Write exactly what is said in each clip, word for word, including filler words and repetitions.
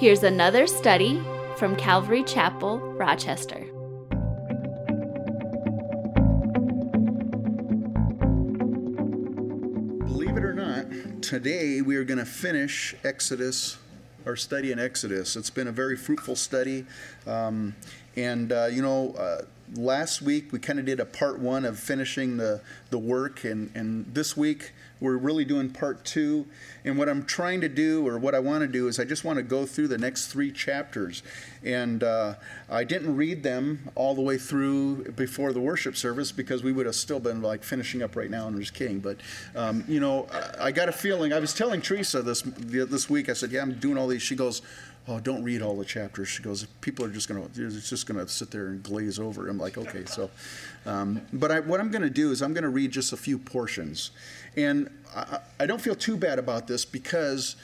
Here's another study from Calvary Chapel, Rochester. Believe it or not, today we are going to finish Exodus, our study in Exodus. It's been a very fruitful study. Um, and, uh, you know, uh, last week we kind of did a part one of finishing the, the work. And, and this week we're really doing part two. And what I'm trying to do, or what I want to do, is I just want to go through the next three chapters. And uh, I didn't read them all the way through before the worship service, because we would have still been like finishing up right now and just kidding. But, um, you know, I, I got a feeling. I was telling Teresa this, this week, I said, yeah, I'm doing all these. She goes, oh, don't read all the chapters. She goes, people are just going to, it's just going to sit there and glaze over. I'm like, okay, so, um, but I, what I'm going to do is I'm going to read just a few portions. And I, I don't feel too bad about this, because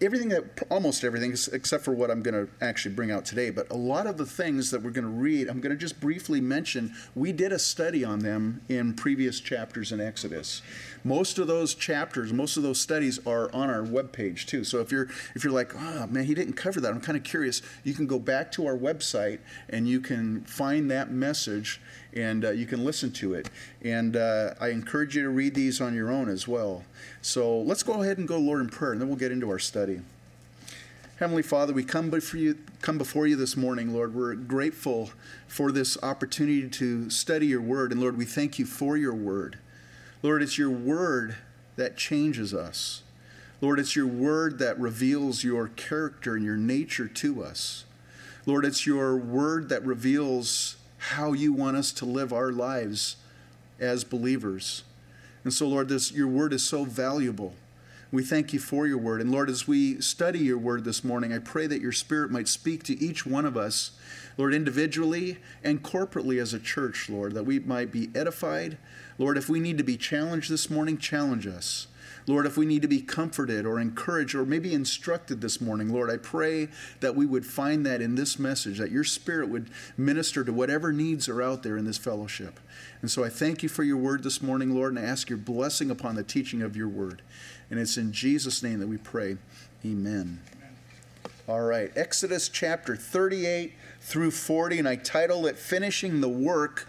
everything that, almost everything, except for what I'm going to actually bring out today, but a lot of the things that we're going to read, I'm going to just briefly mention. We did a study on them in previous chapters in Exodus. Most of those chapters, most of those studies are on our webpage too. So if you're if you're like, oh man, he didn't cover that, I'm kind of curious, you can go back to our website and you can find that message, and uh, you can listen to it. And uh, I encourage you to read these on your own as well. So let's go ahead and go, Lord, in prayer, and then we'll get into our study. Heavenly Father, we come before you, come before you this morning, Lord. We're grateful for this opportunity to study your word. And Lord, we thank you for your word. Lord, it's your word that changes us. Lord, it's your word that reveals your character and your nature to us. Lord, it's your word that reveals how you want us to live our lives as believers. And so, Lord, this your word is so valuable. We thank you for your word. And Lord, as we study your word this morning, I pray that your spirit might speak to each one of us, Lord, individually and corporately as a church, Lord, that we might be edified. Lord, if we need to be challenged this morning, challenge us. Lord, if we need to be comforted or encouraged or maybe instructed this morning, Lord, I pray that we would find that in this message, that your spirit would minister to whatever needs are out there in this fellowship. And so I thank you for your word this morning, Lord, and I ask your blessing upon the teaching of your word. And it's in Jesus' name that we pray. Amen. Amen. All right, Exodus chapter thirty-eight through forty, and I title it Finishing the Work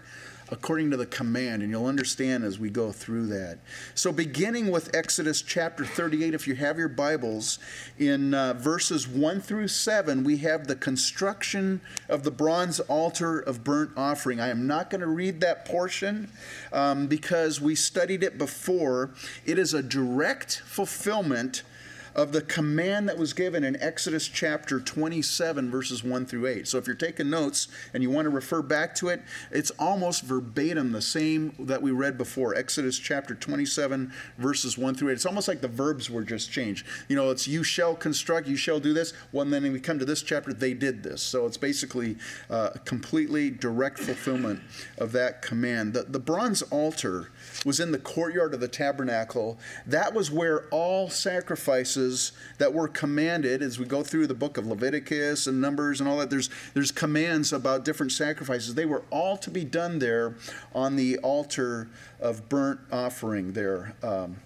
According to the Command, and you'll understand as we go through that. So beginning with Exodus chapter thirty-eight, if you have your Bibles, in uh, verses one through seven, we have the construction of the bronze altar of burnt offering. I am not going to read that portion um, because we studied it before. It is a direct fulfillment of the command that was given in Exodus chapter twenty-seven, verses one through eight. So if you're taking notes and you want to refer back to it, it's almost verbatim the same that we read before. Exodus chapter twenty-seven, verses one through eight. It's almost like the verbs were just changed. You know, it's you shall construct, you shall do this. Well, and then we come to this chapter, they did this. So it's basically uh, completely direct fulfillment of that command. The, the bronze altar was in the courtyard of the tabernacle. That was where all sacrifices that were commanded, as we go through the book of Leviticus and Numbers and all that, there's there's commands about different sacrifices. They were all to be done there on the altar of burnt offering there, um,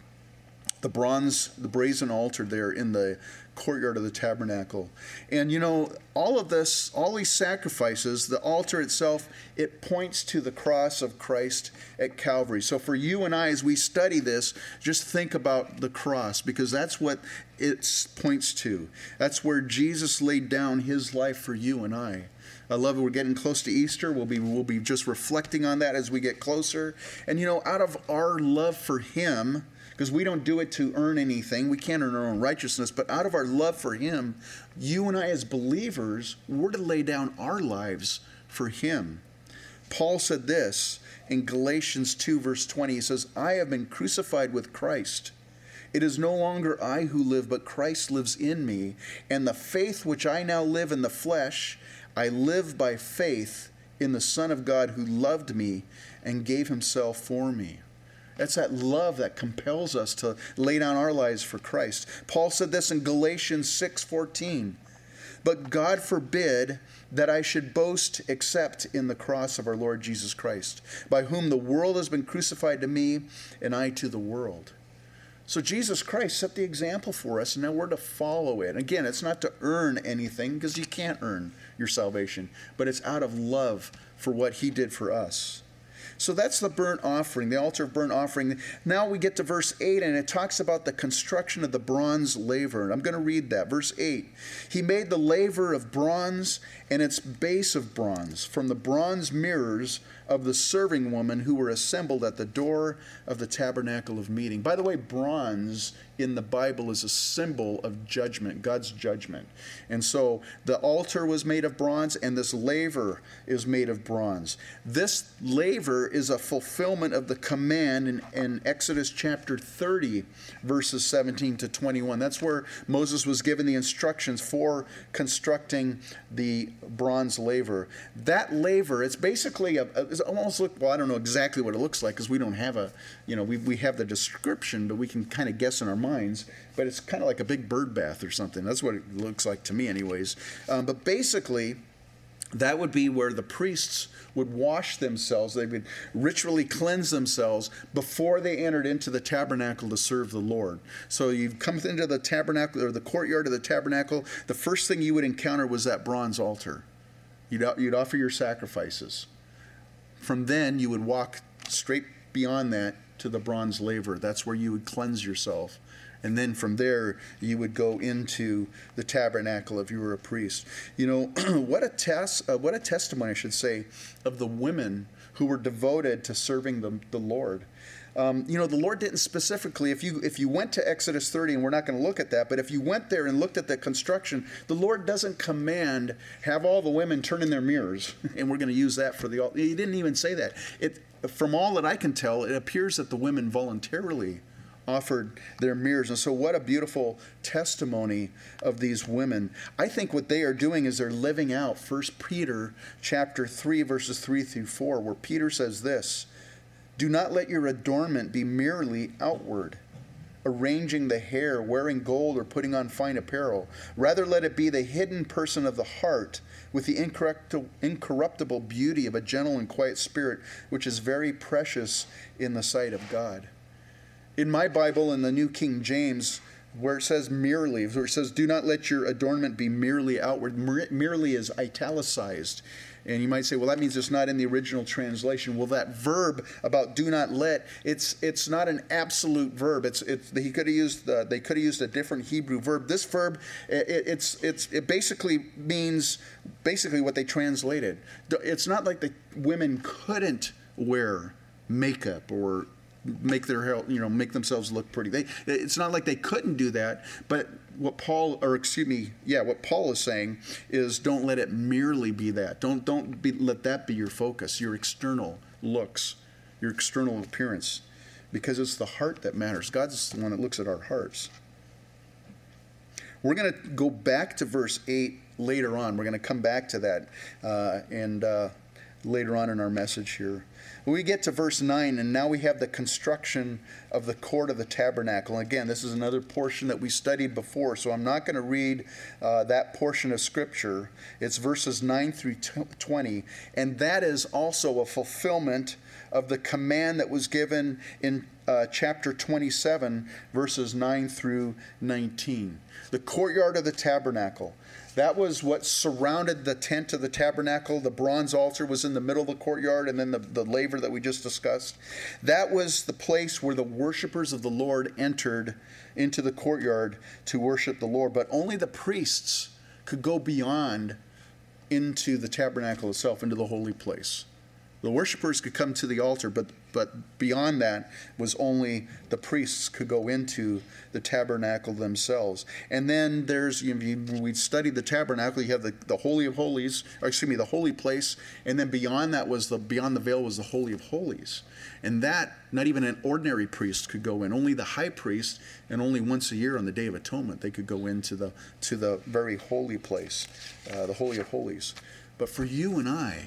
the bronze, the brazen altar there in the courtyard of the tabernacle. And you know, all of this, all these sacrifices, the altar itself, it points to the cross of Christ at Calvary. So for you and I, as we study this, just think about the cross, because that's what it points to. That's where Jesus laid down his life for you and I. I love it. We're getting close to Easter. We'll be we'll be just reflecting on that as we get closer. And you know, out of our love for him, because we don't do it to earn anything. We can't earn our own righteousness. But out of our love for him, you and I as believers, we're to lay down our lives for him. Paul said this in Galatians two, verse twenty. He says, I have been crucified with Christ. It is no longer I who live, but Christ lives in me. And the faith which I now live in the flesh, I live by faith in the Son of God who loved me and gave himself for me. That's that love that compels us to lay down our lives for Christ. Paul said this in Galatians six fourteen. But God forbid that I should boast except in the cross of our Lord Jesus Christ, by whom the world has been crucified to me and I to the world. So Jesus Christ set the example for us, and now we're to follow it. Again, it's not to earn anything, because you can't earn your salvation, but it's out of love for what he did for us. So that's the burnt offering, the altar of burnt offering. Now we get to verse eight, and it talks about the construction of the bronze laver. And I'm going to read that. Verse eight, he made the laver of bronze and its base of bronze from the bronze mirrors of the serving woman who were assembled at the door of the tabernacle of meeting. By the way, bronze in the Bible is a symbol of judgment, God's judgment. And so the altar was made of bronze, and this laver is made of bronze. This laver is a fulfillment of the command in, in Exodus chapter thirty, verses seventeen to twenty-one. That's where Moses was given the instructions for constructing the bronze laver. That laver, it's basically a, a it's almost look, well, I don't know exactly what it looks like, because we don't have a, you know, we we have the description, but we can kind of guess in our minds, but it's kind of like a big bird bath or something. That's what it looks like to me anyways. Um, but basically, that would be where the priests would wash themselves. They would ritually cleanse themselves before they entered into the tabernacle to serve the Lord. So you've come into the tabernacle, or the courtyard of the tabernacle. The first thing you would encounter was that bronze altar. You'd, you'd offer your sacrifices. From then, you would walk straight beyond that to the bronze laver. That's where you would cleanse yourself. And then from there, you would go into the tabernacle if you were a priest. You know, what a test, uh, what a testimony, I should say, of the women who were devoted to serving the, the Lord. Um, you know, the Lord didn't specifically, if you if you went to Exodus thirty, and we're not going to look at that, but if you went there and looked at the construction, the Lord doesn't command, have all the women turn in their mirrors, and we're going to use that for the altar. He didn't even say that. It, from all that I can tell, it appears that the women voluntarily offered their mirrors. And so what a beautiful testimony of these women. I think what they are doing is they're living out First Peter chapter three, verses three through four, where Peter says this, "Do not let your adornment be merely outward, arranging the hair, wearing gold, or putting on fine apparel. Rather let it be the hidden person of the heart, with the incorruptible beauty of a gentle and quiet spirit, which is very precious in the sight of God." In my Bible, in the New King James, where it says merely, where it says, "Do not let your adornment be merely outward," merely is italicized. And you might say, well, that means it's not in the original translation. Well, that verb about "do not let," it's it's not an absolute verb. It's it's he could have used the, they could have used a different Hebrew verb. This verb, it, it's it's it basically means basically what they translated. It's not like the women couldn't wear makeup or make their hair, you know, make themselves look pretty. They, it's not like they couldn't do that, but what Paul, or excuse me, yeah, what Paul is saying is don't let it merely be that. Don't don't be, let that be your focus, your external looks, your external appearance, because it's the heart that matters. God's the one that looks at our hearts. We're going to go back to verse eight later on. We're going to come back to that uh, and uh, later on in our message here. We get to verse nine, and now we have the construction of the court of the tabernacle. And again, this is another portion that we studied before, so I'm not going to read uh, that portion of Scripture. It's verses nine through twenty, and that is also a fulfillment of the command that was given in uh, chapter twenty-seven, verses nine through nineteen. The courtyard of the tabernacle. That was what surrounded the tent of the tabernacle. The bronze altar was in the middle of the courtyard, and then the, the laver that we just discussed. That was the place where the worshipers of the Lord entered into the courtyard to worship the Lord. But only the priests could go beyond into the tabernacle itself, into the holy place. The worshipers could come to the altar, but but beyond that was only the priests could go into the tabernacle themselves. And then there's, you know, we studied the tabernacle. You have the, the Holy of Holies, or excuse me, the holy place. And then beyond that was the, beyond the veil was the Holy of Holies. And that, not even an ordinary priest could go in. Only the high priest, and only once a year on the Day of Atonement, they could go into the, to the very holy place, uh, the Holy of Holies. But for you and I,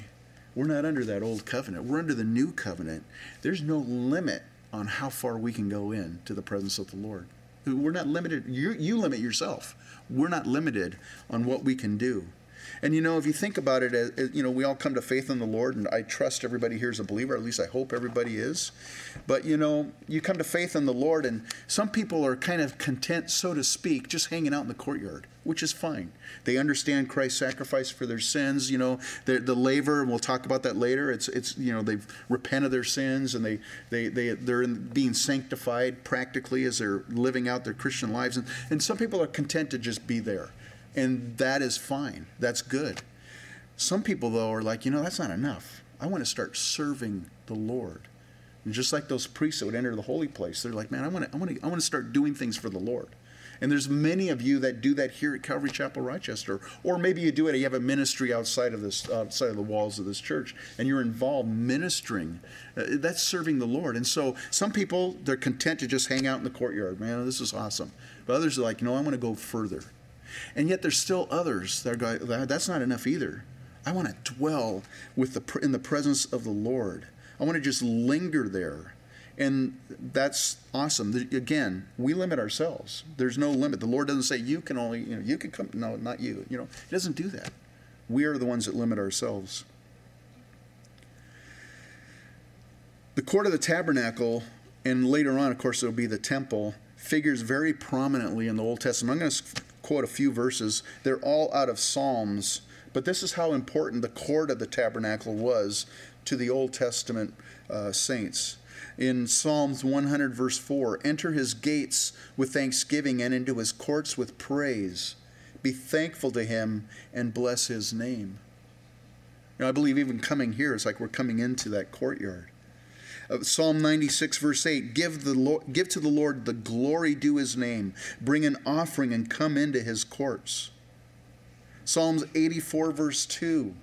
we're not under that old covenant. We're under the new covenant. There's no limit on how far we can go in to the presence of the Lord. We're not limited. You, you limit yourself. We're not limited on what we can do. And, you know, if you think about it, as, as, you know, we all come to faith in the Lord, and I trust everybody here is a believer, at least I hope everybody is. But, you know, you come to faith in the Lord, and some people are kind of content, so to speak, just hanging out in the courtyard, which is fine. They understand Christ's sacrifice for their sins, you know, the, the labor, and we'll talk about that later. It's, it's you know, they've repented their sins, and they, they, they, they're in being sanctified practically as they're living out their Christian lives. And, and some people are content to just be there. And that is fine. That's good. Some people, though, are like, you know, that's not enough. I want to start serving the Lord. And just like those priests that would enter the holy place, they're like, man, I want to, I want to, I want to start doing things for the Lord. And there's many of you that do that here at Calvary Chapel, Rochester. Or maybe you do it, you have a ministry outside of this, outside of the walls of this church, and you're involved ministering. Uh, that's serving the Lord. And so some people, they're content to just hang out in the courtyard. Man, this is awesome. But others are like, no, I want to go further. And yet there's still others that are going, that's not enough either. I want to dwell with the in the presence of the Lord. I want to just linger there. And that's awesome. Again, we limit ourselves. There's no limit. The Lord doesn't say you can only, you know, you can come. No, not you. You know, He doesn't do that. We are the ones that limit ourselves. The court of the tabernacle, and later on, of course, it'll be the temple, figures very prominently in the Old Testament. I'm going to quote a few verses. They're all out of Psalms, but this is how important the court of the tabernacle was to the Old Testament uh, saints. In Psalms one hundred, verse four, enter his gates with thanksgiving and into his courts with praise. Be thankful to him and bless his name. You know, I believe even coming here, it's like we're coming into that courtyard. Uh, Psalm ninety-six, verse eight, give, the Lo- give to the Lord the glory due his name. Bring an offering and come into his courts. Psalms eighty-four, verse two,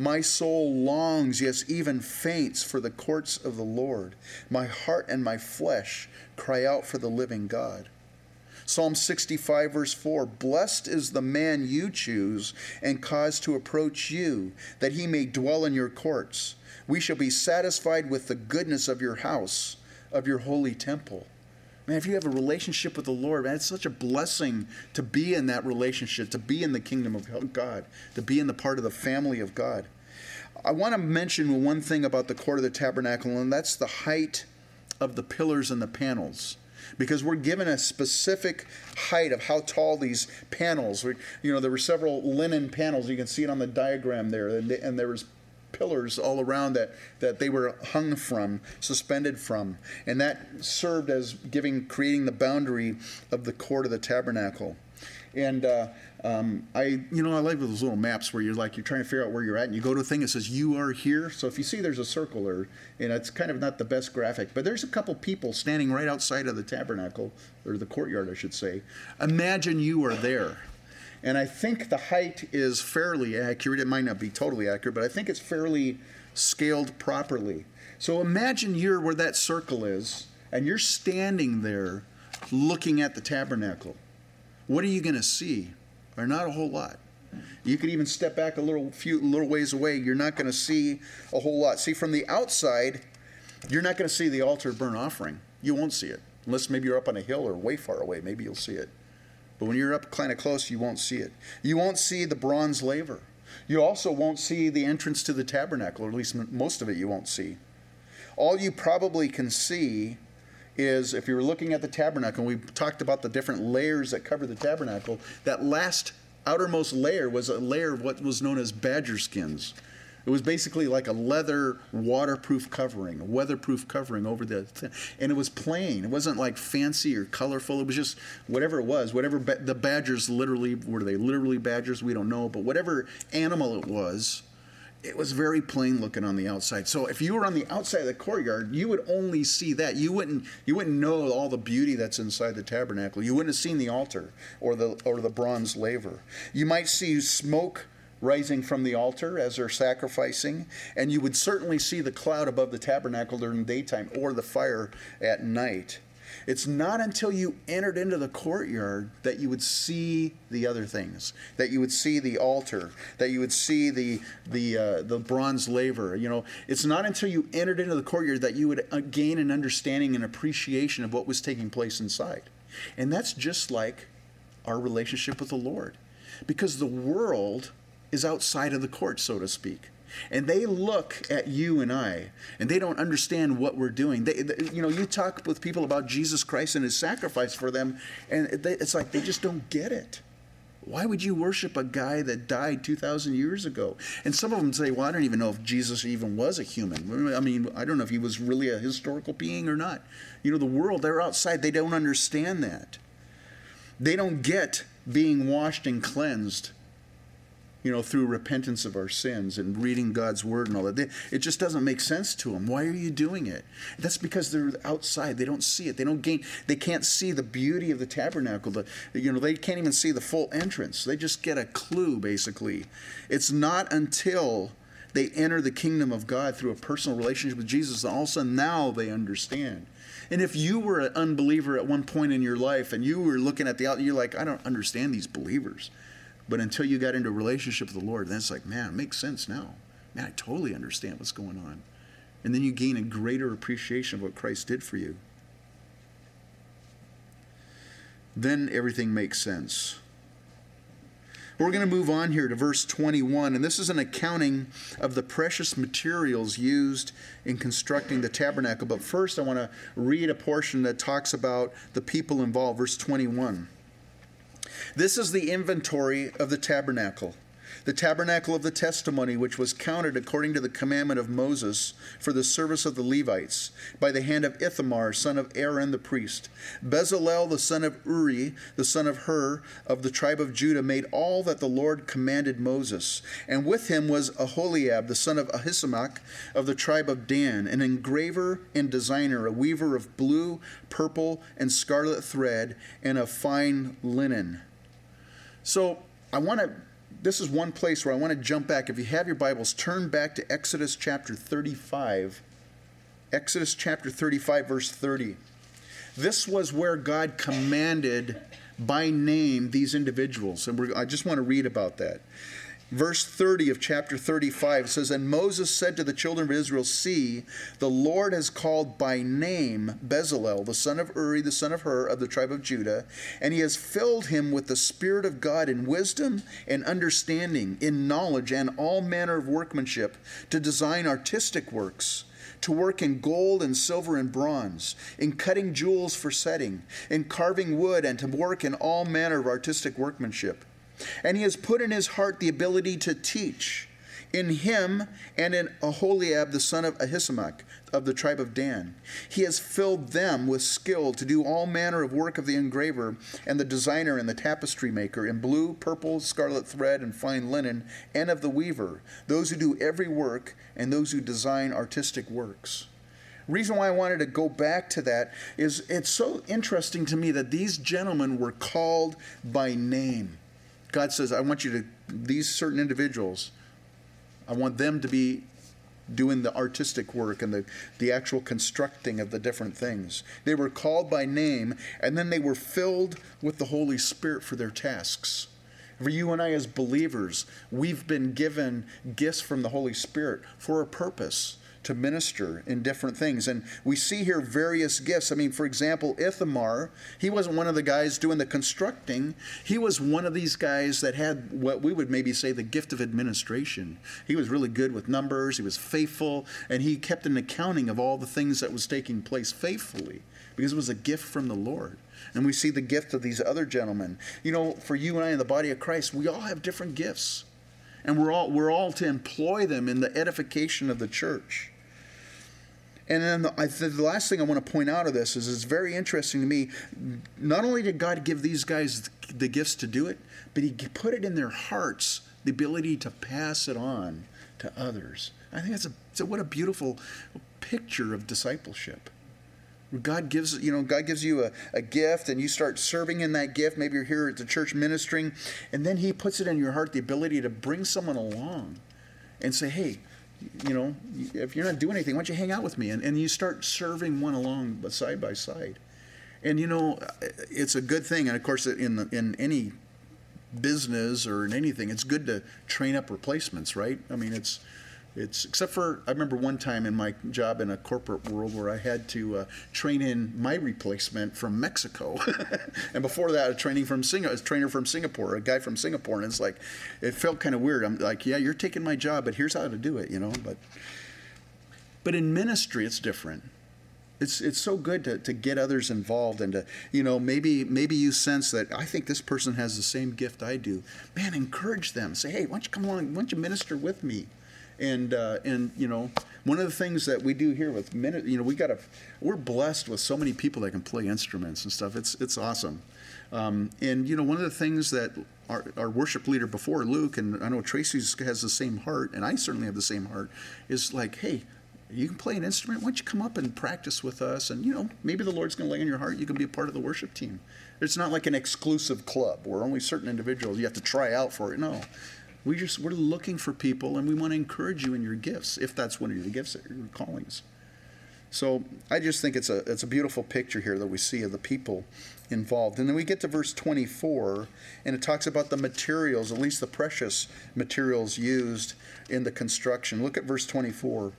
my soul longs, yes, even faints for the courts of the Lord. My heart and my flesh cry out for the living God. Psalm sixty-five, verse four, blessed is the man you choose and cause to approach you, that he may dwell in your courts. We shall be satisfied with the goodness of your house, of your holy temple. Man, if you have a relationship with the Lord, man, it's such a blessing to be in that relationship, to be in the kingdom of God, to be in the part of the family of God. I want to mention one thing about the court of the tabernacle, and that's the height of the pillars and the panels, because we're given a specific height of how tall these panels were. You know, there were several linen panels. You can see it on the diagram there, and, they, and there was pillars all around that, that they were hung from, suspended from. And that served as giving, creating the boundary of the court of the tabernacle. And uh, um, I, you know, I like those little maps where you're like, you're trying to figure out where you're at, and you go to a thing that says, you are here. So if you see there's a circle there, and it's kind of not the best graphic, but there's a couple people standing right outside of the tabernacle, or the courtyard, I should say. Imagine you are there. And I think the height is fairly accurate. It might not be totally accurate, but I think it's fairly scaled properly. So imagine you're where that circle is, and you're standing there looking at the tabernacle. What are you going to see? Or not a whole lot. You could even step back a little few little ways away. You're not going to see a whole lot. See, from the outside, you're not going to see the altar burnt offering. You won't see it, unless maybe you're up on a hill or way far away. Maybe you'll see it. But when you're up kind of close, you won't see it. You won't see the bronze laver. You also won't see the entrance to the tabernacle, or at least most of it you won't see. All you probably can see is, if you're looking at the tabernacle, we talked about the different layers that cover the tabernacle, that last outermost layer was a layer of what was known as badger skins. It was basically like a leather waterproof covering, a weatherproof covering over the thing. And it was plain. It wasn't like fancy or colorful. It was just whatever it was, whatever ba- the badgers literally, were they literally badgers? We don't know. But whatever animal it was, it was very plain looking on the outside. So if you were on the outside of the courtyard, you would only see that. You wouldn't, you wouldn't know all the beauty that's inside the tabernacle. You wouldn't have seen the altar or the, or the bronze laver. You might see smoke rising from the altar as they're sacrificing, and you would certainly see the cloud above the tabernacle during the daytime or the fire at night. It's not until you entered into the courtyard that you would see the other things, that you would see the altar, that you would see the the uh, the bronze laver. You know, it's not until you entered into the courtyard that you would gain an understanding and appreciation of what was taking place inside. And that's just like our relationship with the Lord, because the world is outside of the court, so to speak. And they look at you and I, and they don't understand what we're doing. They, they, you know, you talk with people about Jesus Christ and his sacrifice for them, and they, it's like they just don't get it. Why would you worship a guy that died two thousand years ago? And some of them say, well, I don't even know if Jesus even was a human. I mean, I don't know if he was really a historical being or not. You know, the world, they're outside. They don't understand that. They don't get being washed and cleansed, you know, through repentance of our sins and reading God's word and all that. They, it just doesn't make sense to them. Why are you doing it? That's because they're outside. They don't see it. They don't gain. They can't see the beauty of the tabernacle. The, you know, they can't even see the full entrance. They just get a clue, basically. It's not until they enter the kingdom of God through a personal relationship with Jesus that all of a sudden now they understand. And if you were an unbeliever at one point in your life and you were looking at the out, you're like, I don't understand these believers. But until you got into a relationship with the Lord, then it's like, man, it makes sense now. Man, I totally understand what's going on. And then you gain a greater appreciation of what Christ did for you. Then everything makes sense. We're going to move on here to verse twenty-one, and this is an accounting of the precious materials used in constructing the tabernacle. But first, I want to read a portion that talks about the people involved, verse twenty-one. This is the inventory of the tabernacle, the tabernacle of the testimony, which was counted according to the commandment of Moses for the service of the Levites, by the hand of Ithamar, son of Aaron the priest. Bezalel, the son of Uri, the son of Hur, of the tribe of Judah, made all that the Lord commanded Moses. And with him was Aholiab, the son of Ahisamach, of the tribe of Dan, an engraver and designer, a weaver of blue, purple, and scarlet thread, and of fine linen. So I want to... This is one place where I want to jump back. If you have your Bibles, turn back to Exodus chapter thirty-five. Exodus chapter thirty-five, verse thirty. This was where God commanded by name these individuals. And we're, I just want to read about that. Verse thirty of chapter thirty-five says, And Moses said to the children of Israel, See, the Lord has called by name Bezalel, the son of Uri, the son of Hur, of the tribe of Judah, and he has filled him with the Spirit of God in wisdom and understanding, in knowledge and all manner of workmanship, to design artistic works, to work in gold and silver and bronze, in cutting jewels for setting, in carving wood, and to work in all manner of artistic workmanship. And he has put in his heart the ability to teach in him and in Aholiab, the son of Ahisamach, of the tribe of Dan. He has filled them with skill to do all manner of work of the engraver and the designer and the tapestry maker in blue, purple, scarlet thread, and fine linen, and of the weaver, those who do every work and those who design artistic works. Reason why I wanted to go back to that is it's so interesting to me that these gentlemen were called by name. God says, I want you to, these certain individuals, I want them to be doing the artistic work and the, the actual constructing of the different things. They were called by name, and then they were filled with the Holy Spirit for their tasks. For you and I as believers, we've been given gifts from the Holy Spirit for a purpose, to minister in different things. And we see here various gifts. I mean, for example, Ithamar, he wasn't one of the guys doing the constructing. He was one of these guys that had what we would maybe say the gift of administration. He was really good with numbers. He was faithful. And he kept an accounting of all the things that was taking place faithfully because it was a gift from the Lord. And we see the gift of these other gentlemen. You know, for you and I in the body of Christ, we all have different gifts. And we're all we're all to employ them in the edification of the church. And then the, I th- the last thing I want to point out of this is it's very interesting to me. Not only did God give these guys the gifts to do it, but he put it in their hearts, the ability to pass it on to others. I think that's a, it's a what a beautiful picture of discipleship. God gives, you know, God gives you a, a gift and you start serving in that gift. Maybe you're here at the church ministering, and then he puts it in your heart, the ability to bring someone along and say, hey, you know, if you're not doing anything, why don't you hang out with me? And, and you start serving one along side by side. And, you know, it's a good thing. And, of course, in the, in any business or in anything, it's good to train up replacements, right? I mean, it's It's except for I remember one time in my job in a corporate world where I had to uh, train in my replacement from Mexico, and before that a training from Singapore, a trainer from Singapore, a guy from Singapore, and it's like it felt kind of weird. I'm like, yeah, you're taking my job, but here's how to do it, you know. But but in ministry, it's different. It's it's so good to, to get others involved and to, you know, maybe maybe you sense that I think this person has the same gift I do. Man, encourage them. Say, hey, why don't you come along? Why don't you minister with me? And uh, and you know, one of the things that we do here with min, you know, we got a, we're blessed with so many people that can play instruments and stuff. It's it's awesome. Um, and you know, one of the things that our, our worship leader before Luke, and I know Tracy has the same heart, and I certainly have the same heart, is like, hey, you can play an instrument. Why don't you come up and practice with us? And, you know, maybe the Lord's going to lay on your heart. You can be a part of the worship team. It's not like an exclusive club where only certain individuals you have to try out for it. No, we just, we're looking for people, and we want to encourage you in your gifts, if that's one of your gifts, your callings. So I just think it's a it's a beautiful picture here that we see of the people involved. And then we get to verse twenty-four, and it talks about the materials, at least the precious materials used in the construction. Look at verse twenty-four.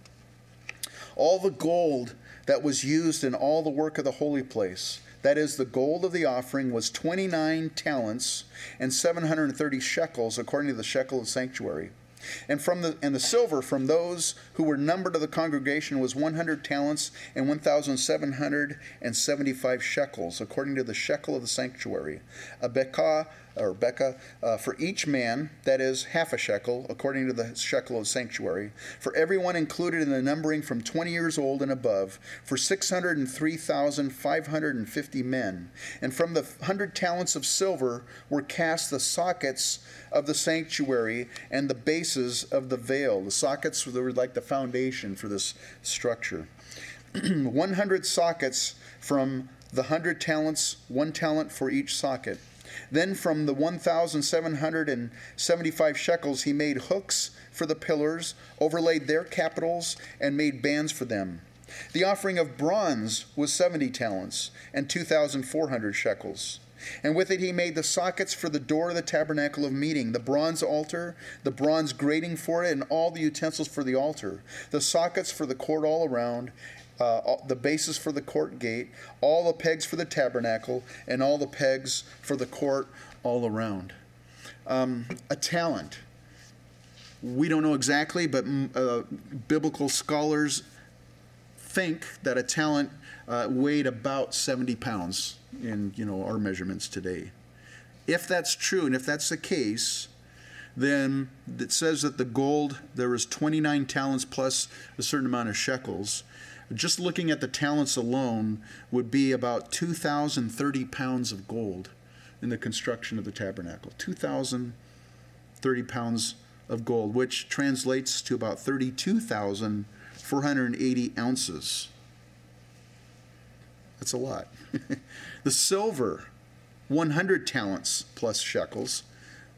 All the gold that was used in all the work of the holy place, that is, the gold of the offering, was twenty-nine talents and seven hundred thirty shekels, according to the shekel of sanctuary. And from the and the silver from those who were numbered of the congregation was one hundred talents and one thousand seven hundred seventy-five shekels, according to the shekel of the sanctuary. A bekah, or bekah, uh, for each man, that is, half a shekel, according to the shekel of sanctuary. For everyone included in the numbering from twenty years old and above, for six hundred three thousand five hundred fifty men. And from the one hundred talents of silver were cast the sockets of the sanctuary and the base of the veil. The sockets were like the foundation for this structure. one hundred sockets from the one hundred talents, one talent for each socket. Then from the one thousand seven hundred seventy-five shekels he made hooks for the pillars, overlaid their capitals, and made bands for them. The offering of bronze was seventy talents and two thousand four hundred shekels. And with it he made the sockets for the door of the tabernacle of meeting, the bronze altar, the bronze grating for it, and all the utensils for the altar, the sockets for the court all around, uh, the bases for the court gate, all the pegs for the tabernacle, and all the pegs for the court all around. Um, a talent. We don't know exactly, but uh, biblical scholars think that a talent uh, weighed about seventy pounds in, you know, our measurements today. If that's true, and if that's the case, then it says that the gold, there was twenty-nine talents plus a certain amount of shekels. Just looking at the talents alone would be about two thousand thirty pounds of gold in the construction of the tabernacle. two thousand thirty pounds of gold, which translates to about thirty-two thousand four hundred eighty ounces. That's a lot. The silver, one hundred talents plus shekels,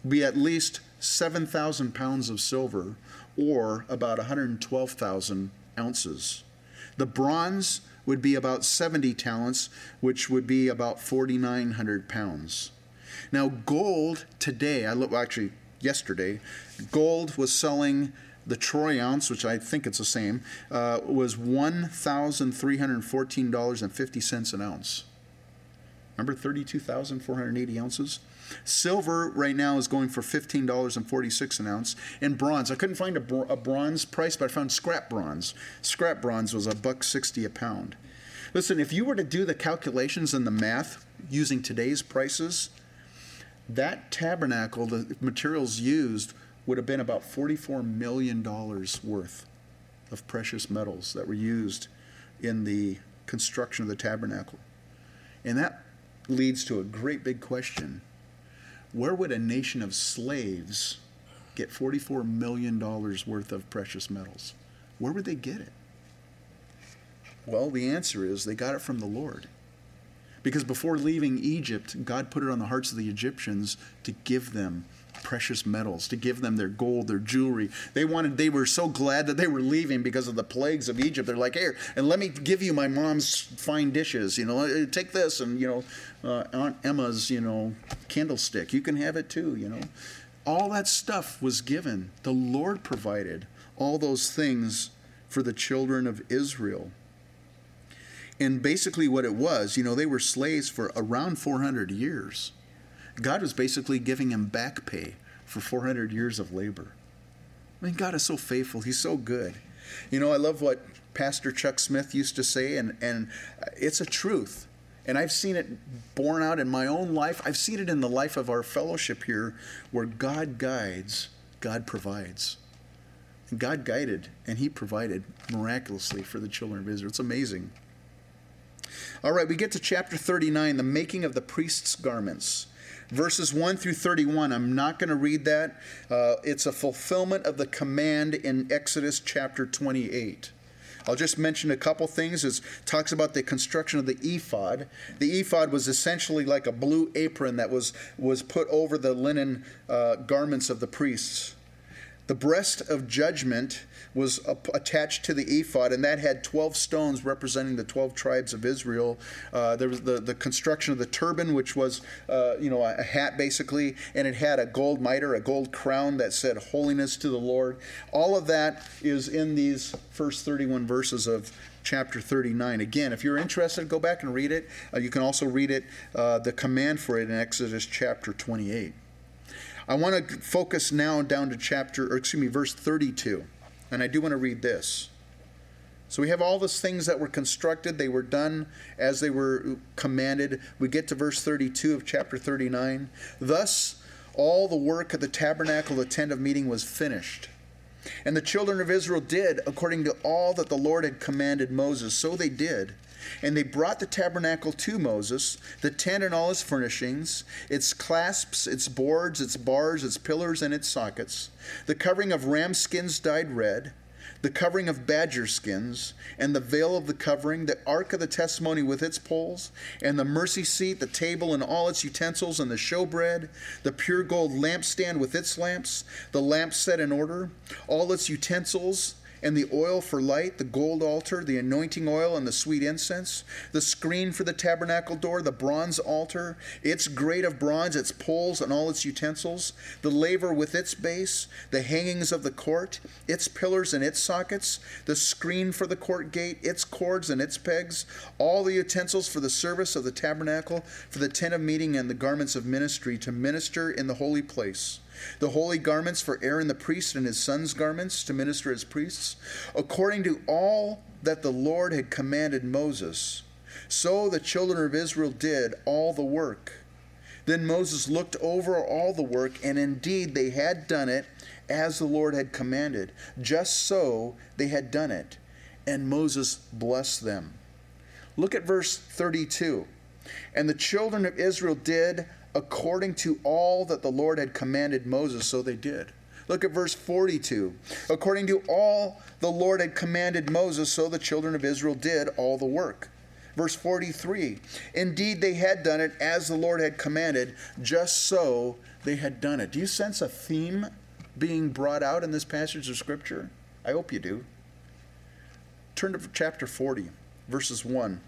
would be at least seven thousand pounds of silver, or about one hundred twelve thousand ounces. The bronze would be about seventy talents, which would be about four thousand nine hundred pounds. Now, gold today, I look, actually yesterday, gold was selling. The troy ounce, which I think it's the same, uh, was one thousand three hundred fourteen dollars and fifty cents an ounce. Remember, thirty-two thousand four hundred eighty ounces? Silver right now is going for fifteen dollars and forty-six cents an ounce. And bronze, I couldn't find a, br- a bronze price, but I found scrap bronze. Scrap bronze was a buck sixty a pound. Listen, if you were to do the calculations and the math using today's prices, that tabernacle, the materials used, would have been about forty-four million dollars worth of precious metals that were used in the construction of the tabernacle. And that leads to a great big question. Where would a nation of slaves get forty-four million dollars worth of precious metals? Where would they get it? Well, the answer is they got it from the Lord. Because before leaving Egypt, God put it on the hearts of the Egyptians to give them precious metals, to give them their gold, their jewelry. They wanted. They were so glad that they were leaving because of the plagues of Egypt. They're like, here, and let me give you my mom's fine dishes. You know, take this, and you know, uh, Aunt Emma's, you know, candlestick. You can have it too. You know, all that stuff was given. The Lord provided. all those things for the children of Israel. And basically what it was, you know, they were slaves for around four hundred years. God was basically giving them back pay for four hundred years of labor. I mean, God is so faithful. He's so good. You know, I love what Pastor Chuck Smith used to say, and, and it's a truth. And I've seen it borne out in my own life. I've seen it in the life of our fellowship here, where God guides, God provides. And God guided, and he provided miraculously for the children of Israel. It's amazing. All right, we get to chapter thirty-nine, the making of the priest's garments. Verses one through thirty-one, I'm not going to read that. Uh, it's a fulfillment of the command in Exodus chapter twenty-eight. I'll just mention a couple things. It talks about the construction of the ephod. The ephod was essentially like a blue apron that was, was put over the linen uh, garments of the priests. The breast of judgment was attached to the ephod, and that had twelve stones representing the twelve tribes of Israel. Uh, there was the, the construction of the turban, which was uh, you know, a, a hat basically, and it had a gold mitre, a gold crown that said holiness to the Lord. All of that is in these first thirty-one verses of chapter thirty-nine. Again, if you're interested, go back and read it. Uh, you can also read it, uh, the command for it in Exodus chapter twenty-eight. I want to focus now down to chapter, or excuse me, verse thirty-two. And I do want to read this. So we have all these things that were constructed. They were done as they were commanded. We get to verse thirty-two of chapter thirty-nine. Thus, all the work of the tabernacle, the tent of meeting, was finished. And the children of Israel did according to all that the Lord had commanded Moses. So they did. And they brought the tabernacle to Moses, the tent and all its furnishings, its clasps, its boards, its bars, its pillars, and its sockets, the covering of ram skins dyed red, the covering of badger skins, and the veil of the covering, the ark of the testimony with its poles, and the mercy seat, the table and all its utensils, and the showbread, the pure gold lampstand with its lamps, the lamps set in order, all its utensils, and the oil for light, the gold altar, the anointing oil, and the sweet incense, the screen for the tabernacle door, the bronze altar, its grate of bronze, its poles and all its utensils, the laver with its base, the hangings of the court, its pillars and its sockets, the screen for the court gate, its cords and its pegs, all the utensils for the service of the tabernacle, for the tent of meeting, and the garments of ministry to minister in the holy place. The holy garments for Aaron the priest and his sons' garments to minister as priests, according to all that the Lord had commanded Moses. So the children of Israel did all the work. Then Moses looked over all the work, and indeed they had done it as the Lord had commanded. Just so they had done it, and Moses blessed them. Look at verse thirty-two. And the children of Israel did according to all that the Lord had commanded Moses, so they did. Look at verse forty-two. According to all the Lord had commanded Moses, so the children of Israel did all the work. Verse forty-three. Indeed, they had done it as the Lord had commanded, just so they had done it. Do you sense a theme being brought out in this passage of Scripture? I hope you do. Turn to chapter forty, verses one.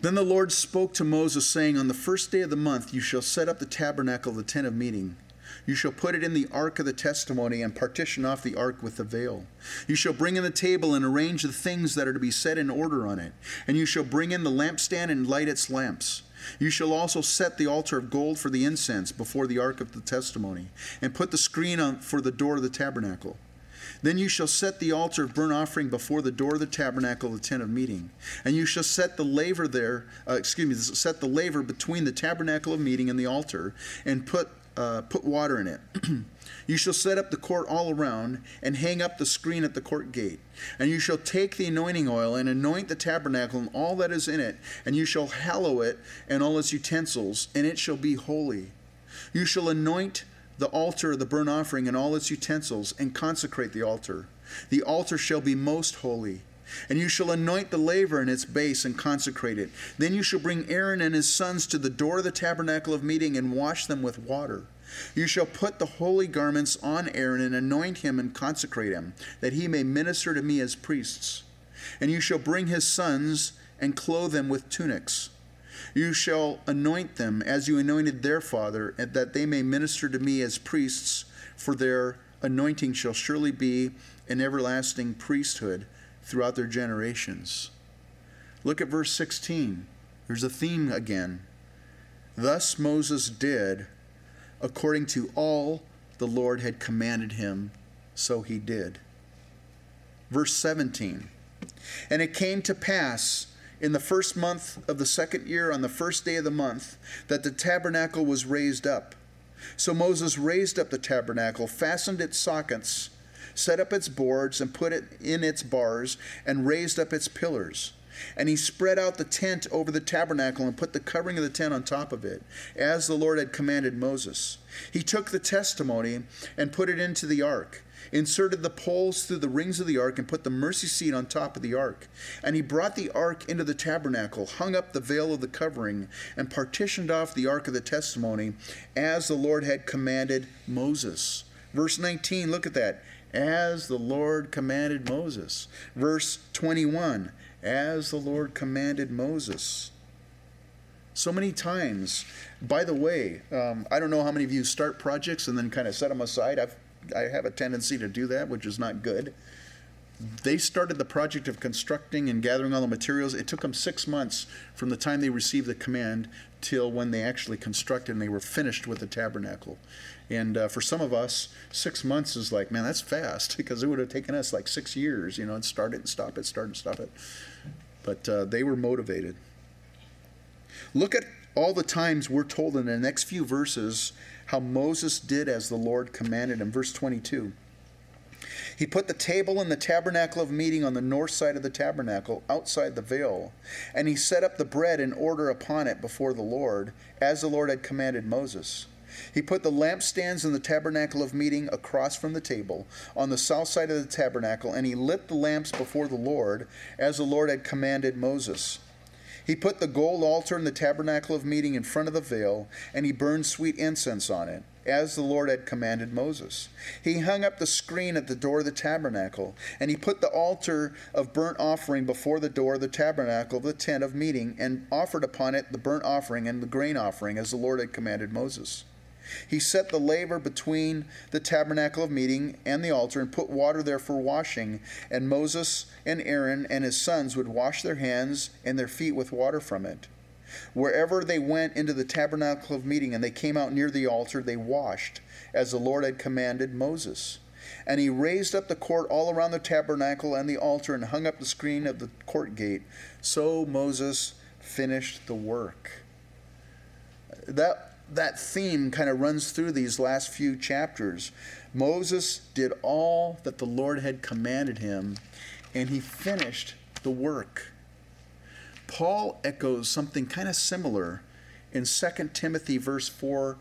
Then the Lord spoke to Moses, saying, on the first day of the month you shall set up the tabernacle, the tent of meeting. You shall put it in the ark of the testimony, and partition off the ark with the veil. You shall bring in the table, and arrange the things that are to be set in order on it. And you shall bring in the lampstand, and light its lamps. You shall also set the altar of gold for the incense before the ark of the testimony, and put the screen on for the door of the tabernacle. Then you shall set the altar of burnt offering before the door of the tabernacle, the tent of meeting. And you shall set the laver there, uh, excuse me, set the laver between the tabernacle of meeting and the altar, and put uh, put water in it. You shall set up the court all around, and hang up the screen at the court gate. And you shall take the anointing oil, and anoint the tabernacle and all that is in it. And you shall hallow it and all its utensils, and it shall be holy. You shall anoint the altar of the burnt offering and all its utensils, and consecrate the altar. The altar shall be most holy. And you shall anoint the laver and its base, and consecrate it. Then you shall bring Aaron and his sons to the door of the tabernacle of meeting, and wash them with water. You shall put the holy garments on Aaron, and anoint him, and consecrate him, that he may minister to me as priests. And you shall bring his sons, and clothe them with tunics. You shall anoint them as you anointed their father, that they may minister to me as priests for their anointing shall surely be an everlasting priesthood throughout their generations. Look at verse sixteen. There's a theme again. Thus Moses did according to all the Lord had commanded him, so he did. Verse seventeen. And it came to pass in the first month of the second year, on the first day of the month, that the tabernacle was raised up. So Moses raised up the tabernacle, fastened its sockets, set up its boards, and put it in its bars, and raised up its pillars. And he spread out the tent over the tabernacle and put the covering of the tent on top of it, as the Lord had commanded Moses. He took the testimony and put it into the ark, inserted the poles through the rings of the ark, and put the mercy seat on top of the ark. And he brought the ark into the tabernacle, hung up the veil of the covering, and partitioned off the ark of the testimony, as the Lord had commanded Moses. Verse nineteen, look at that. As the Lord commanded Moses. Verse twenty-one, as the Lord commanded Moses. So many times. By the way, um, I don't know how many of you start projects and then kind of set them aside. I've, I have a tendency to do that, which is not good. They started the project of constructing and gathering all the materials. It took them six months from the time they received the command till when they actually constructed and they were finished with the tabernacle. And uh, for some of us, six months is like, man, that's fast, because it would have taken us like six years, you know, and start it and stop it, start and stop it. But uh, they were motivated. Look at all the times we're told in the next few verses how Moses did as the Lord commanded him. Verse twenty-two. He put the table in the tabernacle of meeting on the north side of the tabernacle, outside the veil, and he set up the bread in order upon it before the Lord, as the Lord had commanded Moses. He put the lampstands in the tabernacle of meeting across from the table, on the south side of the tabernacle, and he lit the lamps before the Lord, as the Lord had commanded Moses. He put the gold altar in the tabernacle of meeting in front of the veil, and he burned sweet incense on it, as the Lord had commanded Moses. He hung up the screen at the door of the tabernacle, and he put the altar of burnt offering before the door of the tabernacle of the tent of meeting, and offered upon it the burnt offering and the grain offering, as the Lord had commanded Moses. He set the laver between the tabernacle of meeting and the altar, and put water there for washing. And Moses and Aaron and his sons would wash their hands and their feet with water from it. Wherever they went into the tabernacle of meeting and they came out near the altar, they washed, as the Lord had commanded Moses. And he raised up the court all around the tabernacle and the altar, and hung up the screen of the court gate. So Moses finished the work. That That theme kind of runs through these last few chapters. Moses did all that the Lord had commanded him, and he finished the work. Paul echoes something kind of similar in Second Timothy verse four,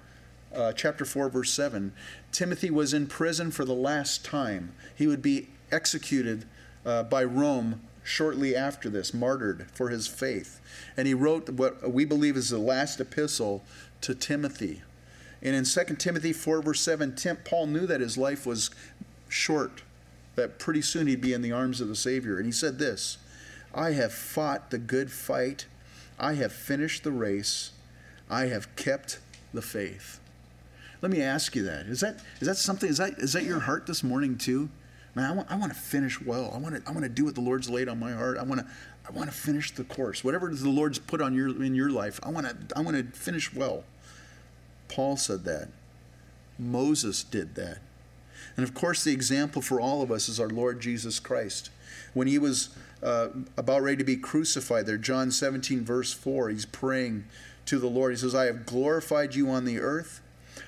uh, chapter four, verse seven. Timothy was in prison for the last time. He would be executed uh, by Rome shortly after this, martyred for his faith. And he wrote what we believe is the last epistle to Timothy. And in Second Timothy four, verse seven, Tim, Paul knew that his life was short, that pretty soon he'd be in the arms of the Savior. And he said this, I have fought the good fight. I have finished the race. I have kept the faith. Let me ask you that. Is that is that something, is that is that your heart this morning too? Man, I want, I want to finish well. I want to, I want to do what the Lord's laid on my heart. I want to, I want to finish the course. Whatever the Lord's put on your in your life, I want to, I want to finish well. Paul said that. Moses did that. And of course, the example for all of us is our Lord Jesus Christ. When he was uh, about ready to be crucified there, John seventeen, verse four, he's praying to the Lord. He says, I have glorified you on the earth.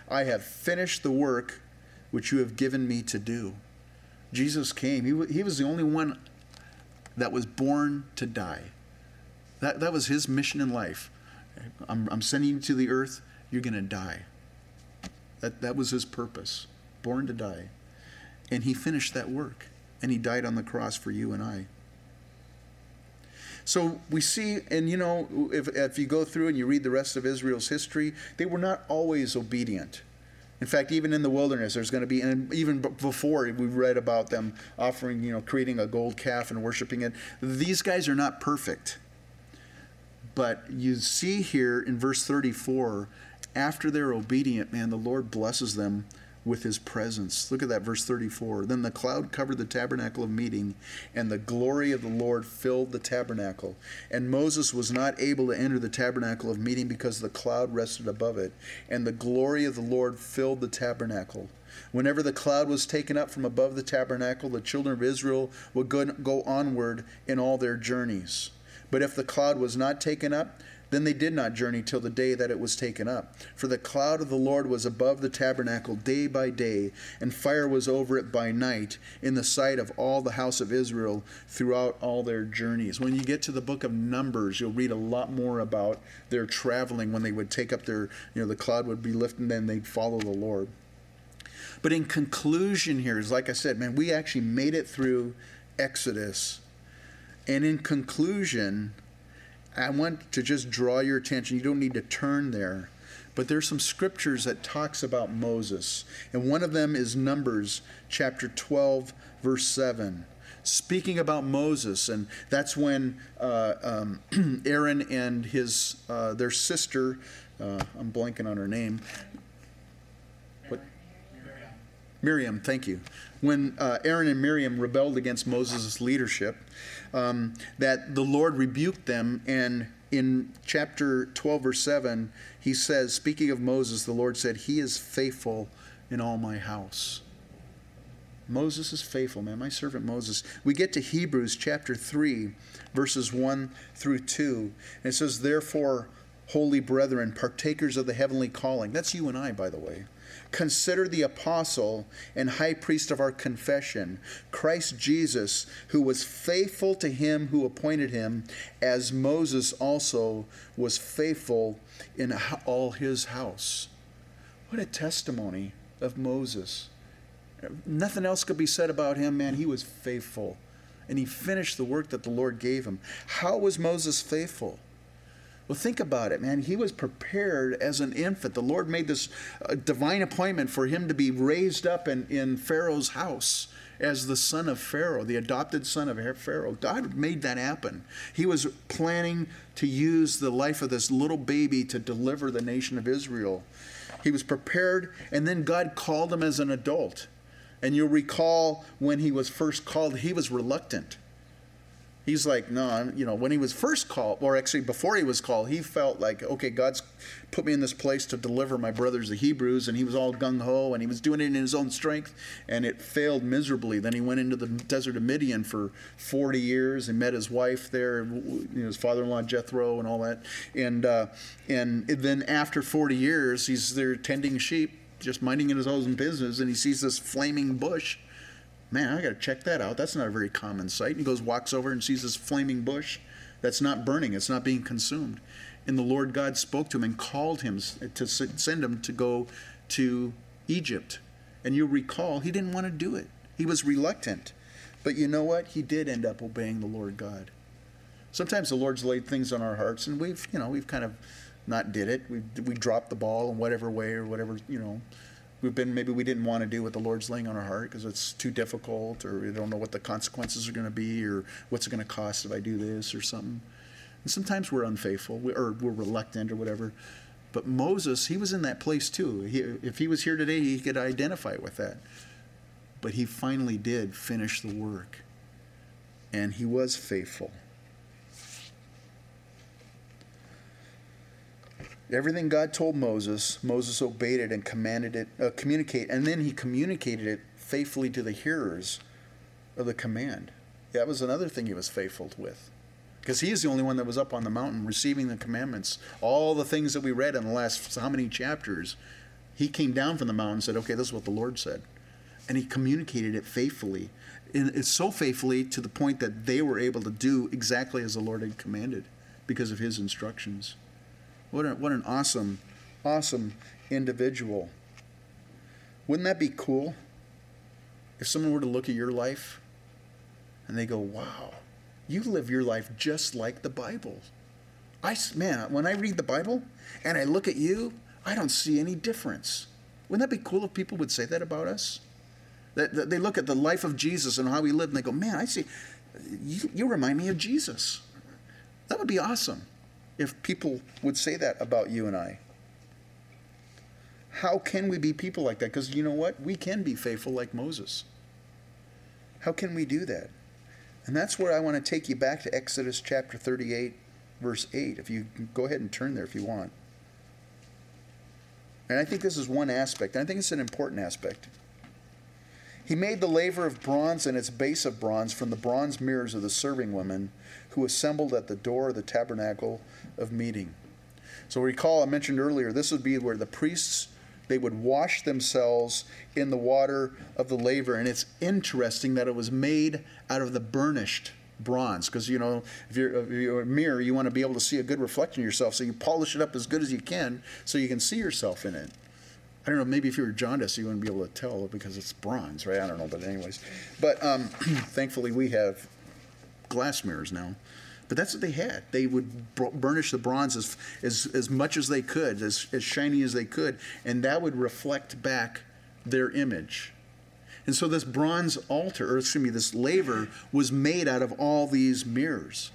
I have finished the work which you have given me to do. Jesus came. He, he was the only one that was born to die. That, that was his mission in life. I'm, I'm sending you to the earth. You're going to die. That, that was his purpose, born to die. And he finished that work. And he died on the cross for you and I. So we see, and you know, if, if you go through and you read the rest of Israel's history, they were not always obedient. In fact, even in the wilderness, there's going to be, and even before we read about them offering, you know, creating a gold calf and worshiping it. These guys are not perfect. But you see here in verse thirty-four, after they're obedient, man, the Lord blesses them with his presence. Look at that, verse thirty-four. Then the cloud covered the tabernacle of meeting, and the glory of the Lord filled the tabernacle. And Moses was not able to enter the tabernacle of meeting because the cloud rested above it, and the glory of the Lord filled the tabernacle. Whenever the cloud was taken up from above the tabernacle, the children of Israel would go onward in all their journeys. But if the cloud was not taken up, then they did not journey till the day that it was taken up. For the cloud of the Lord was above the tabernacle day by day, and fire was over it by night, in the sight of all the house of Israel throughout all their journeys. When you get to the book of Numbers, you'll read a lot more about their traveling when they would take up their, you know, the cloud would be lifted and they'd follow the Lord. But in conclusion here is, like I said, man, we actually made it through Exodus. And in conclusion, I want to just draw your attention. You don't need to turn there, but there's some scriptures that talks about Moses. And one of them is Numbers chapter twelve, verse seven, speaking about Moses. And that's when uh, um, Aaron and his uh, their sister, uh, I'm blanking on her name. What? Miriam. Miriam, thank you. When uh, Aaron and Miriam rebelled against Moses' leadership, um, that the Lord rebuked them. And in chapter twelve, verse seven, he says, speaking of Moses, the Lord said, "He is faithful in all my house." Moses is faithful, man, my servant Moses. We get to Hebrews chapter three, verses one through two. And it says, "Therefore, holy brethren, partakers of the heavenly calling." That's you and I, by the way. "Consider the apostle and high priest of our confession, Christ Jesus, who was faithful to him who appointed him, as Moses also was faithful in all his house." What a testimony of Moses. Nothing else could be said about him, man. He was faithful, and he finished the work that the Lord gave him. How was Moses faithful? Well, think about it, man. He was prepared as an infant. The Lord made this uh, divine appointment for him to be raised up in, in Pharaoh's house as the son of Pharaoh, the adopted son of Pharaoh. God made that happen. He was planning to use the life of this little baby to deliver the nation of Israel. He was prepared, and then God called him as an adult. And you'll recall when he was first called, he was reluctant. He's like, no, I'm, you know, when he was first called, or actually before he was called, he felt like, okay, God's put me in this place to deliver my brothers, the Hebrews, and he was all gung-ho, and he was doing it in his own strength, and it failed miserably. Then he went into the desert of Midian for forty years and met his wife there, you know, his father-in-law Jethro and all that. And, uh, and then after forty years, he's there tending sheep, just minding his own business, and he sees this flaming bush. Man, I got to check that out. That's not a very common sight. And he goes, walks over and sees this flaming bush that's not burning. It's not being consumed. And the Lord God spoke to him and called him to send him to go to Egypt. And you'll recall he didn't want to do it. He was reluctant. But you know what? He did end up obeying the Lord God. Sometimes the Lord's laid things on our hearts, and we've, you know, we've kind of not did it. We we dropped the ball in whatever way or whatever, you know. We've been, maybe we didn't want to do what the Lord's laying on our heart because it's too difficult, or we don't know what the consequences are going to be, or what's it going to cost if I do this or something. And sometimes we're unfaithful, or we're reluctant or whatever. But Moses, he was in that place too. He, if he was here today, he could identify with that. But he finally did finish the work, and he was faithful. Everything God told Moses, Moses obeyed it and commanded it, uh, communicate, and then he communicated it faithfully to the hearers of the command. That was another thing he was faithful with, because he is the only one that was up on the mountain receiving the commandments. All the things that we read in the last how many chapters, he came down from the mountain and said, okay, this is what the Lord said. And he communicated it faithfully. And it's so faithfully to the point that they were able to do exactly as the Lord had commanded because of his instructions. What a, what an awesome, awesome individual. Wouldn't that be cool if someone were to look at your life and they go, wow, you live your life just like the Bible. I, man, when I read the Bible and I look at you, I don't see any difference. Wouldn't that be cool if people would say that about us? That, that they look at the life of Jesus and how he lived and they go, man, I see, you, you remind me of Jesus. That would be awesome if people would say that about you and I. How can we be people like that? Because you know what? We can be faithful like Moses. How can we do that? And that's where I want to take you back to Exodus chapter thirty-eight, verse eight. If you go ahead and turn there if you want. And I think this is one aspect. And I think it's an important aspect. He made the laver of bronze and its base of bronze from the bronze mirrors of the serving women who assembled at the door of the tabernacle of meeting. So recall, I mentioned earlier, this would be where the priests, they would wash themselves in the water of the laver. And it's interesting that it was made out of the burnished bronze. Because, you know, if you're, if you're a mirror, you want to be able to see a good reflection of yourself. So you polish it up as good as you can so you can see yourself in it. I don't know, maybe if you were jaundiced, you wouldn't be able to tell because it's bronze, right? I don't know, but anyways. But um, thankfully, we have glass mirrors now. But that's what they had. They would burnish the bronze as as, as much as they could, as, as shiny as they could, and that would reflect back their image. And so this bronze altar, or excuse me, this laver was made out of all these mirrors,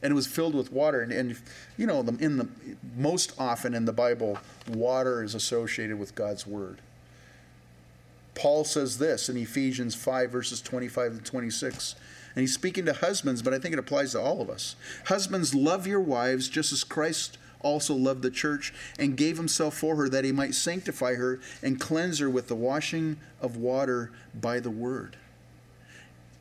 and it was filled with water. And, and you know, the, in the most often in the Bible, water is associated with God's word. Paul says this in Ephesians five, verses twenty-five to twenty-six. And he's speaking to husbands, but I think it applies to all of us. Husbands, love your wives just as Christ also loved the church and gave himself for her that he might sanctify her and cleanse her with the washing of water by the word.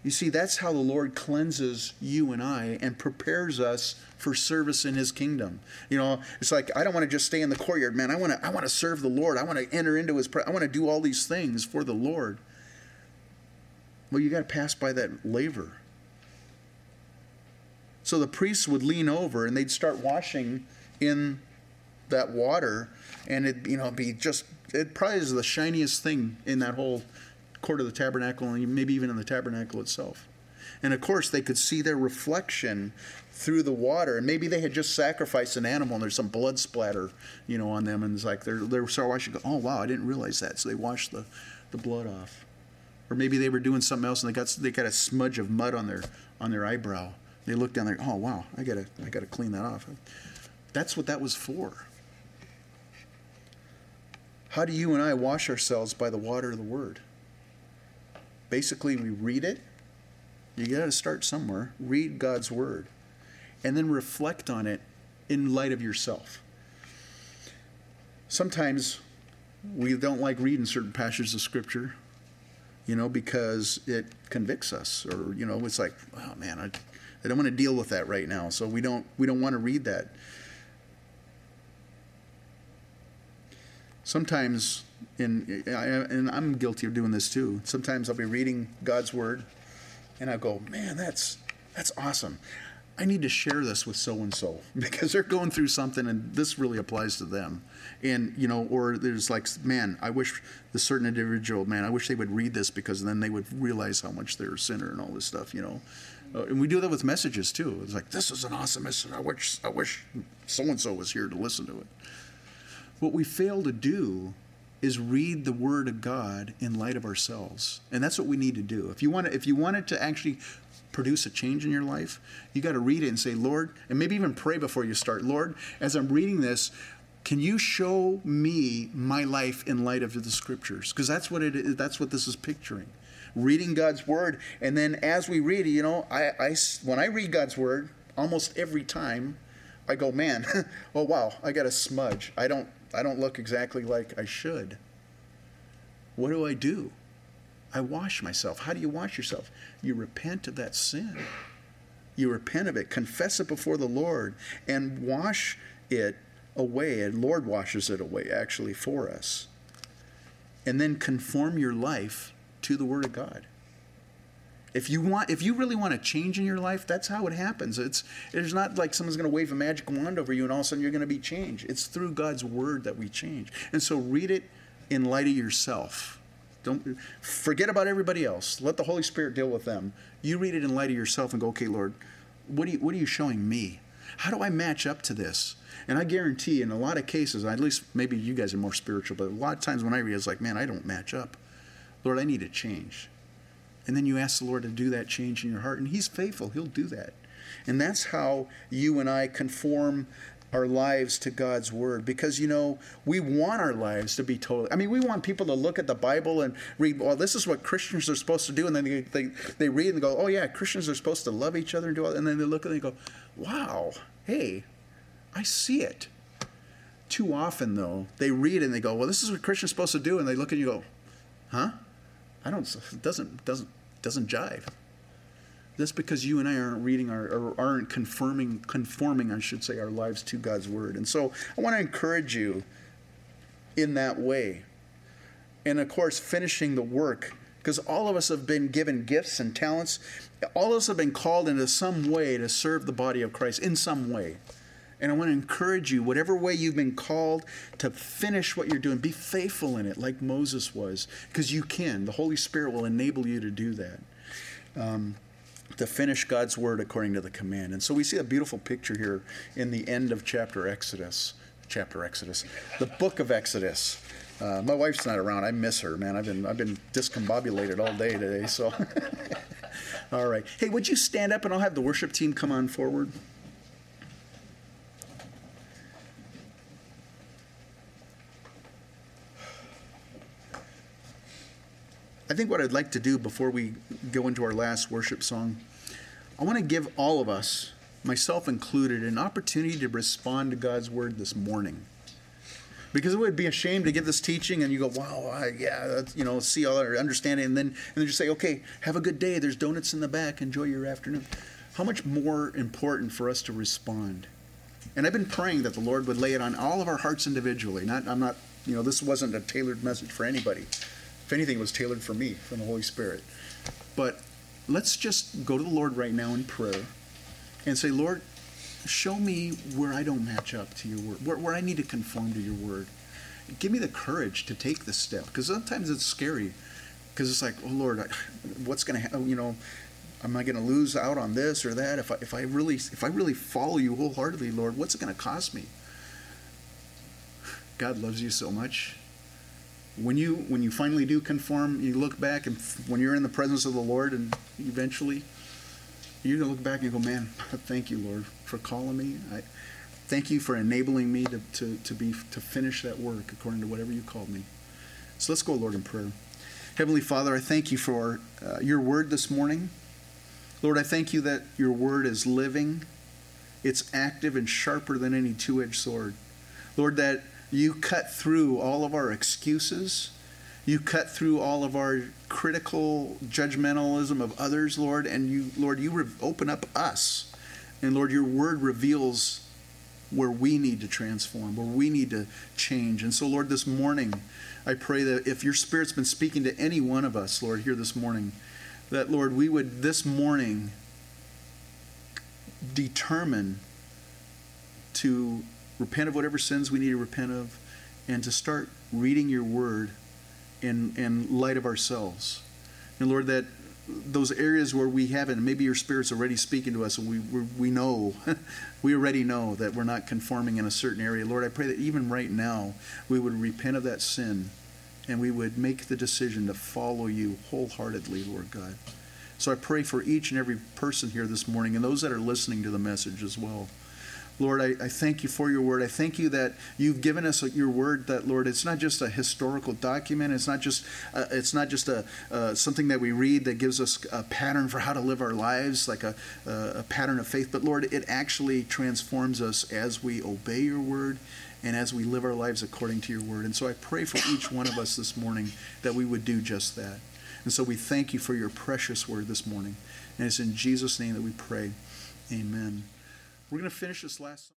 You see, that's how the Lord cleanses you and I and prepares us for service in his kingdom. You know, it's like, I don't want to just stay in the courtyard, man. I want to I want to serve the Lord. I want to enter into his presence. I want to do all these things for the Lord. Well, you got to pass by that laver. So the priests would lean over and they'd start washing in that water, and it you know be just it probably is the shiniest thing in that whole court of the tabernacle, and maybe even in the tabernacle itself. And of course, they could see their reflection through the water, and maybe they had just sacrificed an animal, and there's some blood splatter, you know, on them, and it's like they're they're so washing. Oh wow, I didn't realize that. So they washed the the blood off, or maybe they were doing something else and they got they got a smudge of mud on their on their eyebrow. They look down there, oh, wow, I gotta, I gotta clean that off. That's what that was for. How do you and I wash ourselves? By the water of the Word. Basically, we read it. You gotta start somewhere. Read God's Word. And then reflect on it in light of yourself. Sometimes we don't like reading certain passages of Scripture, you know, because it convicts us. Or, you know, it's like, oh, man, I... I don't want to deal with that right now, so we don't we don't want to read that. Sometimes, in, and I'm guilty of doing this too, sometimes I'll be reading God's Word, and I'll go, man, that's that's awesome. I need to share this with so-and-so, because they're going through something, and this really applies to them. And, you know, or there's like, man, I wish the certain individual, man, I wish they would read this, because then they would realize how much they're a sinner and all this stuff, you know. Uh, and we do that with messages, too. It's like, this is an awesome message. I wish, I wish so-and-so was here to listen to it. What we fail to do is read the Word of God in light of ourselves. And that's what we need to do. If you want to, if you wanted to actually produce a change in your life, you got to read it and say, Lord, and maybe even pray before you start. Lord, as I'm reading this, can you show me my life in light of the Scriptures? Because that's what it is. That's what this is picturing. Reading God's Word, and then as we read it, you know, I, I, when I read God's Word, almost every time, I go, man, oh wow, I got a smudge. I don't, I don't look exactly like I should. What do I do? I wash myself. How do you wash yourself? You repent of that sin. You repent of it. Confess it before the Lord, and wash it away. And Lord washes it away, actually, for us. And then conform your life to the Word of God. If you want, if you really want to change in your life, that's how it happens. It's it's not like someone's going to wave a magic wand over you and all of a sudden you're going to be changed. It's through God's Word that we change. And so read it in light of yourself. Don't forget about everybody else. Let the Holy Spirit deal with them. You read it in light of yourself and go, okay, Lord, what are you, what are you showing me? How do I match up to this? And I guarantee, in a lot of cases, at least maybe you guys are more spiritual, but a lot of times when I read, it's like, man, I don't match up. Lord, I need a change. And then you ask the Lord to do that change in your heart, and he's faithful. He'll do that. And that's how you and I conform our lives to God's word, because, you know, we want our lives to be totally, I mean, we want people to look at the Bible and read, well, this is what Christians are supposed to do. And then they, they, they read and go, oh yeah, Christians are supposed to love each other and do all that. And then they look at it and go, wow, hey, I see it. Too often though, they read and they go, well, this is what Christians are supposed to do. And they look at you and go, huh? I don't, it doesn't, doesn't, doesn't jive. That's because you and I aren't reading our, or aren't confirming, conforming, I should say, our lives to God's word. And so I want to encourage you in that way. And of course, finishing the work, because all of us have been given gifts and talents. All of us have been called into some way to serve the body of Christ in some way. And I want to encourage you, whatever way you've been called to finish what you're doing, be faithful in it like Moses was, because you can. The Holy Spirit will enable you to do that. Um, to finish God's word according to the command. And so we see a beautiful picture here in the end of chapter Exodus, chapter Exodus, the book of Exodus. Uh, my wife's not around. I miss her, man. I've been I've been discombobulated all day today. So, all right. Hey, would you stand up and I'll have the worship team come on forward? I think what I'd like to do before we go into our last worship song, I want to give all of us, myself included, an opportunity to respond to God's word this morning. Because it would be a shame to give this teaching and you go, wow, I, yeah, that's, you know, see all that, understanding, and then, and then just say, okay, have a good day. There's donuts in the back. Enjoy your afternoon. How much more important for us to respond? And I've been praying that the Lord would lay it on all of our hearts individually. Not, I'm not, you know, this wasn't a tailored message for anybody. If anything, it was tailored for me, from the Holy Spirit. But let's just go to the Lord right now in prayer and say, Lord, show me where I don't match up to your word, where, where I need to conform to your word. Give me the courage to take this step, because sometimes it's scary, because it's like, oh, Lord, I, what's going to happen? You know, am I going to lose out on this or that? If I, if I really, if I really follow you wholeheartedly, Lord, what's it going to cost me? God loves you so much. When you when you finally do conform, you look back, and when you're in the presence of the Lord, and eventually, you're going to look back and go, man, thank you, Lord, for calling me. I thank you for enabling me to, to, to, be, to finish that work according to whatever you called me. So let's go, Lord, in prayer. Heavenly Father, I thank you for uh, your word this morning. Lord, I thank you that your word is living. It's active and sharper than any two-edged sword. Lord, that you cut through all of our excuses. You cut through all of our critical judgmentalism of others, Lord. And you, Lord, you re- open up us. And Lord, your word reveals where we need to transform, where we need to change. And so, Lord, this morning, I pray that if your Spirit's been speaking to any one of us, Lord, here this morning, that, Lord, we would this morning determine to repent of whatever sins we need to repent of, and to start reading your word in, in light of ourselves. And Lord, that those areas where we haven't, maybe your Spirit's already speaking to us, and we we, we know, we already know that we're not conforming in a certain area. Lord, I pray that even right now, we would repent of that sin, and we would make the decision to follow you wholeheartedly, Lord God. So I pray for each and every person here this morning, and those that are listening to the message as well. Lord, I, I thank you for your word. I thank you that you've given us your word. That, Lord, it's not just a historical document. It's not just uh, it's not just a uh, something that we read that gives us a pattern for how to live our lives, like a, uh, a pattern of faith. But Lord, it actually transforms us as we obey your word and as we live our lives according to your word. And so I pray for each one of us this morning that we would do just that. And so we thank you for your precious word this morning. And it's in Jesus' name that we pray. Amen. We're going to finish this last